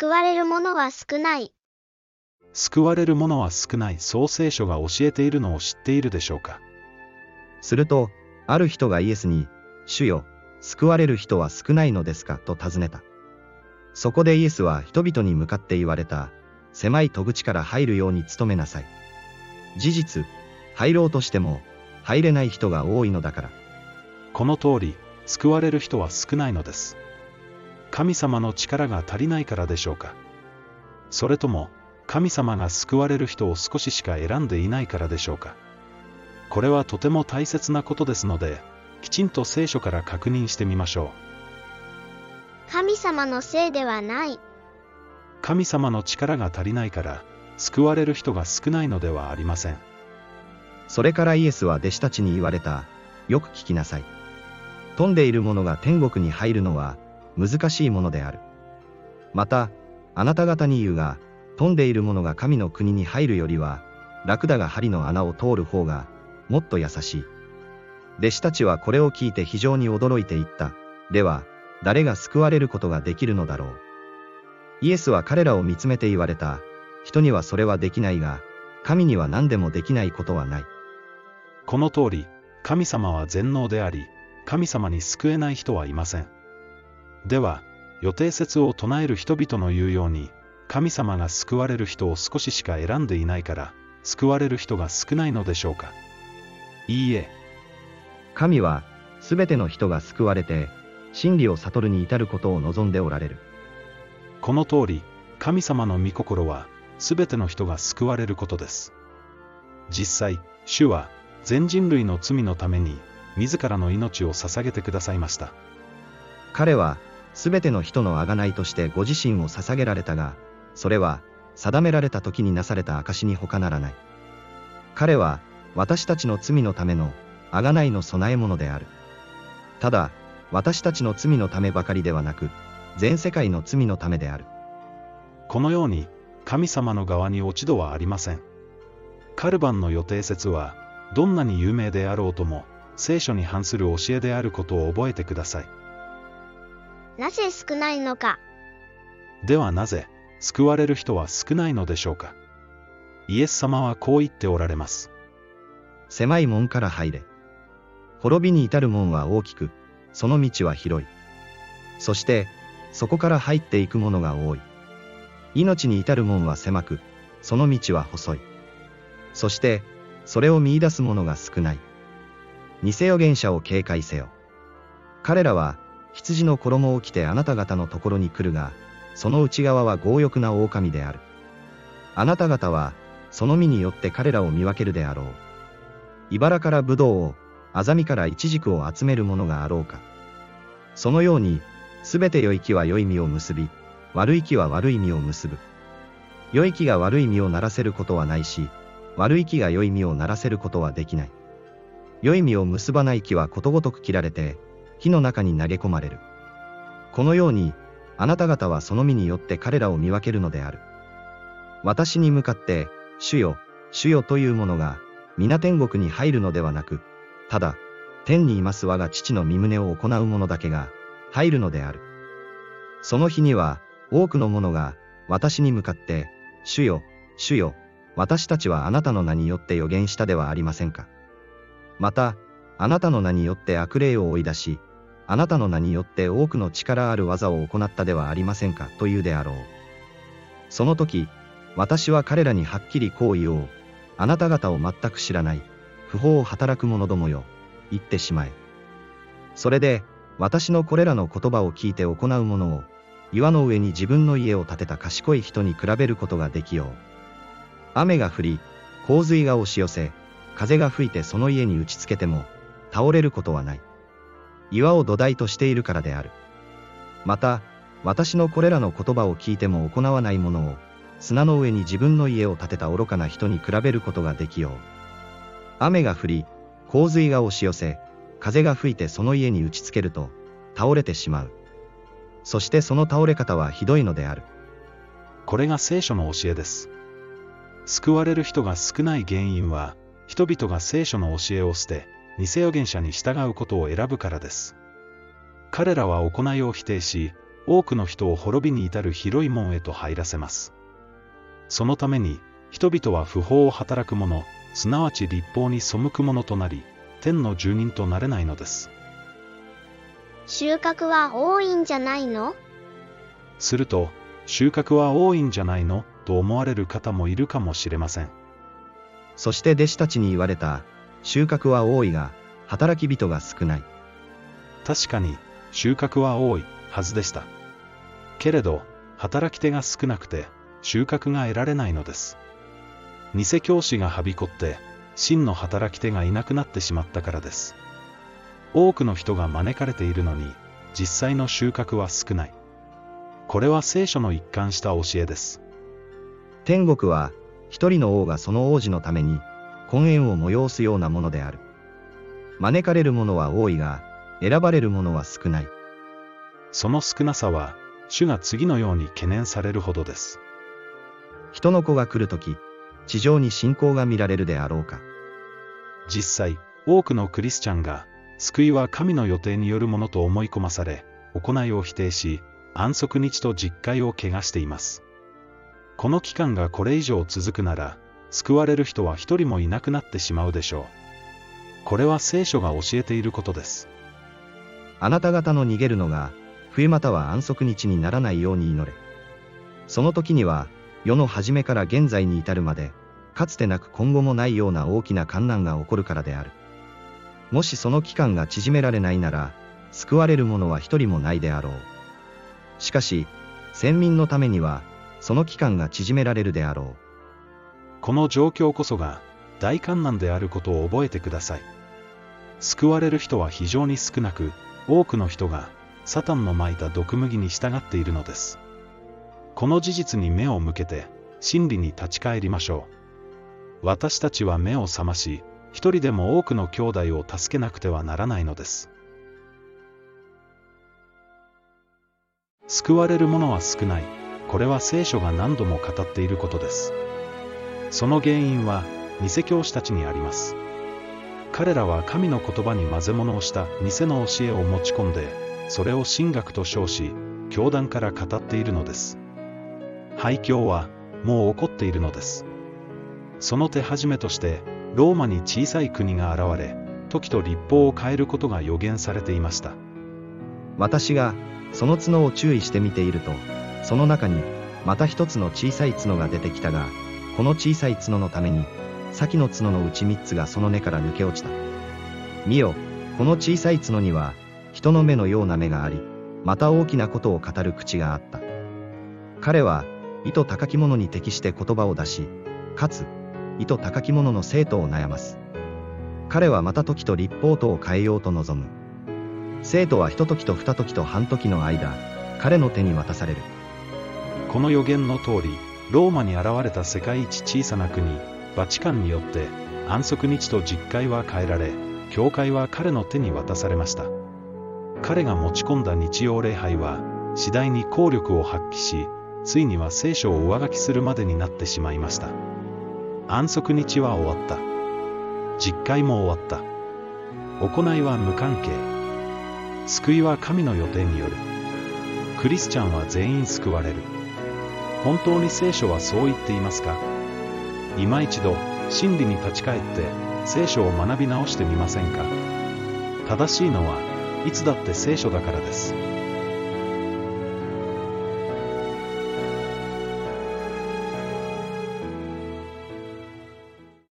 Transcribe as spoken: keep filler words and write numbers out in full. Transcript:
救われるものは少ない。救われるものは少ない、そう聖書が教えているのを知っているでしょうか。すると、ある人がイエスに、主よ、救われる人は少ないのですかと尋ねた。そこでイエスは人々に向かって言われた、狭い戸口から入るように努めなさい。事実、入ろうとしても、入れない人が多いのだから。この通り、救われる人は少ないのです。神様の力が足りないからでしょうか。それとも、神様が救われる人を少ししか選んでいないからでしょうか。これはとても大切なことですので、きちんと聖書から確認してみましょう。神様のせいではない。神様の力が足りないから、救われる人が少ないのではありません。それからイエスは弟子たちに言われた。よく聞きなさい。飛んでいるものが天国に入るのは難しいものである。また、あなた方に言うが、飛んでいるものが神の国に入るよりは、ラクダが針の穴を通る方がもっと優しい。弟子たちはこれを聞いて非常に驚いていった。では、誰が救われることができるのだろう。イエスは彼らを見つめて言われた。人にはそれはできないが、神には何でもできないことはない。この通り、神様は全能であり、神様に救えない人はいません。では、予定説を唱える人々の言うように、神様が救われる人を少ししか選んでいないから、救われる人が少ないのでしょうか。いいえ。神は、すべての人が救われて、真理を悟るに至ることを望んでおられる。この通り、神様の御心は、すべての人が救われることです。実際、主は、全人類の罪のために、自らの命を捧げてくださいました。彼は、すべての人の贖いとしてご自身を捧げられたが、それは、定められた時になされた証に他ならない。彼は、私たちの罪のための、贖いの供え物である。ただ、私たちの罪のためばかりではなく、全世界の罪のためである。このように、神様の側に落ち度はありません。カルバンの予定説は、どんなに有名であろうとも、聖書に反する教えであることを覚えてください。なぜ少ないのか。ではなぜ、救われる人は少ないのでしょうか。イエス様はこう言っておられます。狭い門から入れ。滅びに至る門は大きく、その道は広い。そして、そこから入っていくものが多い。命に至る門は狭く、その道は細い。そして、それを見出すものが少ない。偽預言者を警戒せよ。彼らは、羊の衣を着てあなた方のところに来るが、その内側は強欲な狼である。あなた方は、その実によって彼らを見分けるであろう。茨からブドウを、アザミからイチジクを集めるものがあろうか。そのように、すべて良い木は良い実を結び、悪い木は悪い実を結ぶ。良い木が悪い実をならせることはないし、悪い木が良い実をならせることはできない。良い実を結ばない木はことごとく切られて、火の中に投げ込まれる。このように、あなた方はその実によって彼らを見分けるのである。私に向かって、主よ、主よというものが、皆天国に入るのではなく、ただ、天にいます我が父の御胸を行う者だけが、入るのである。その日には、多くの者が、私に向かって、主よ、主よ、私たちはあなたの名によって預言したではありませんか。また、あなたの名によって悪霊を追い出し、あなたの名によって多くの力ある技を行ったではありませんかというであろう。その時、私は彼らにはっきりこう言おう。あなた方を全く知らない。不法を働く者どもよ、言ってしまえ。それで、私のこれらの言葉を聞いて行う者を、岩の上に自分の家を建てた賢い人に比べることができよう。雨が降り、洪水が押し寄せ、風が吹いてその家に打ちつけても、倒れることはない。岩を土台としているからである。また、私のこれらの言葉を聞いても行わない者を、砂の上に自分の家を建てた愚かな人に比べることができよう。雨が降り、洪水が押し寄せ、風が吹いてその家に打ちつけると、倒れてしまう。そしてその倒れ方はひどいのである。これが聖書の教えです。救われる人が少ない原因は、人々が聖書の教えを捨て、偽預言者に従うことを選ぶからです。彼らは行いを否定し、多くの人を滅びに至る広い門へと入らせます。そのために、人々は不法を働く者、すなわち律法に背く者となり、天の住人となれないのです。収穫は多いんじゃないの？すると、収穫は多いんじゃないのと思われる方もいるかもしれません。そして弟子たちに言われた、収穫は多いが、働き人が少ない。確かに、収穫は多いはずでした。けれど、働き手が少なくて、収穫が得られないのです。偽教師がはびこって、真の働き手がいなくなってしまったからです。多くの人が招かれているのに、実際の収穫は少ない。これは聖書の一貫した教えです。天国は、一人の王がその王子のために、婚宴を催すようなものである。招かれる者は多いが、選ばれる者は少ない。その少なさは、主が次のように懸念されるほどです。人の子が来るとき、地上に信仰が見られるであろうか。実際、多くのクリスチャンが、救いは神の予定によるものと思い込まされ、行いを否定し、安息日と実戒を汚しています。この期間がこれ以上続くなら、救われる人は一人もいなくなってしまうでしょう。これは聖書が教えていることです。あなた方の逃げるのが、冬または安息日にならないように祈れ。その時には、世の初めから現在に至るまで、かつてなく今後もないような大きな患難が起こるからである。もしその期間が縮められないなら、救われる者は一人もないであろう。しかし、先民のためには、その期間が縮められるであろう。この状況こそが、大患難であることを覚えてください。救われる人は非常に少なく、多くの人が、サタンの撒いた毒麦に従っているのです。この事実に目を向けて、真理に立ち返りましょう。私たちは目を覚まし、一人でも多くの兄弟を助けなくてはならないのです。救われる者は少ない。これは聖書が何度も語っていることです。その原因は、偽教師たちにあります。彼らは神の言葉に混ぜ物をした偽の教えを持ち込んで、それを神学と称し、教団から語っているのです。廃教は、もう起こっているのです。その手始めとして、ローマに小さい国が現れ、時と律法を変えることが予言されていました。私が、その角を注意して見ていると、その中に、また一つの小さい角が出てきたが、この小さい角のために、先の角のうち三つがその根から抜け落ちた。見よ、この小さい角には、人の目のような目があり、また大きなことを語る口があった。彼は、意図高き者に適して言葉を出し、かつ、意図高き者の生徒を悩ます。彼はまた時と律法とを変えようと望む。生徒は一時と二時と半時の間、彼の手に渡される。この予言の通り、ローマに現れた世界一小さな国、バチカンによって、安息日と実戒は変えられ、教会は彼の手に渡されました。彼が持ち込んだ日曜礼拝は、次第に効力を発揮し、ついには聖書を上書きするまでになってしまいました。安息日は終わった。実戒も終わった。行いは無関係。救いは神の予定による。クリスチャンは全員救われる。本当に聖書はそう言っていますか？今一度、真理に立ち返って、聖書を学び直してみませんか？正しいのは、いつだって聖書だからです。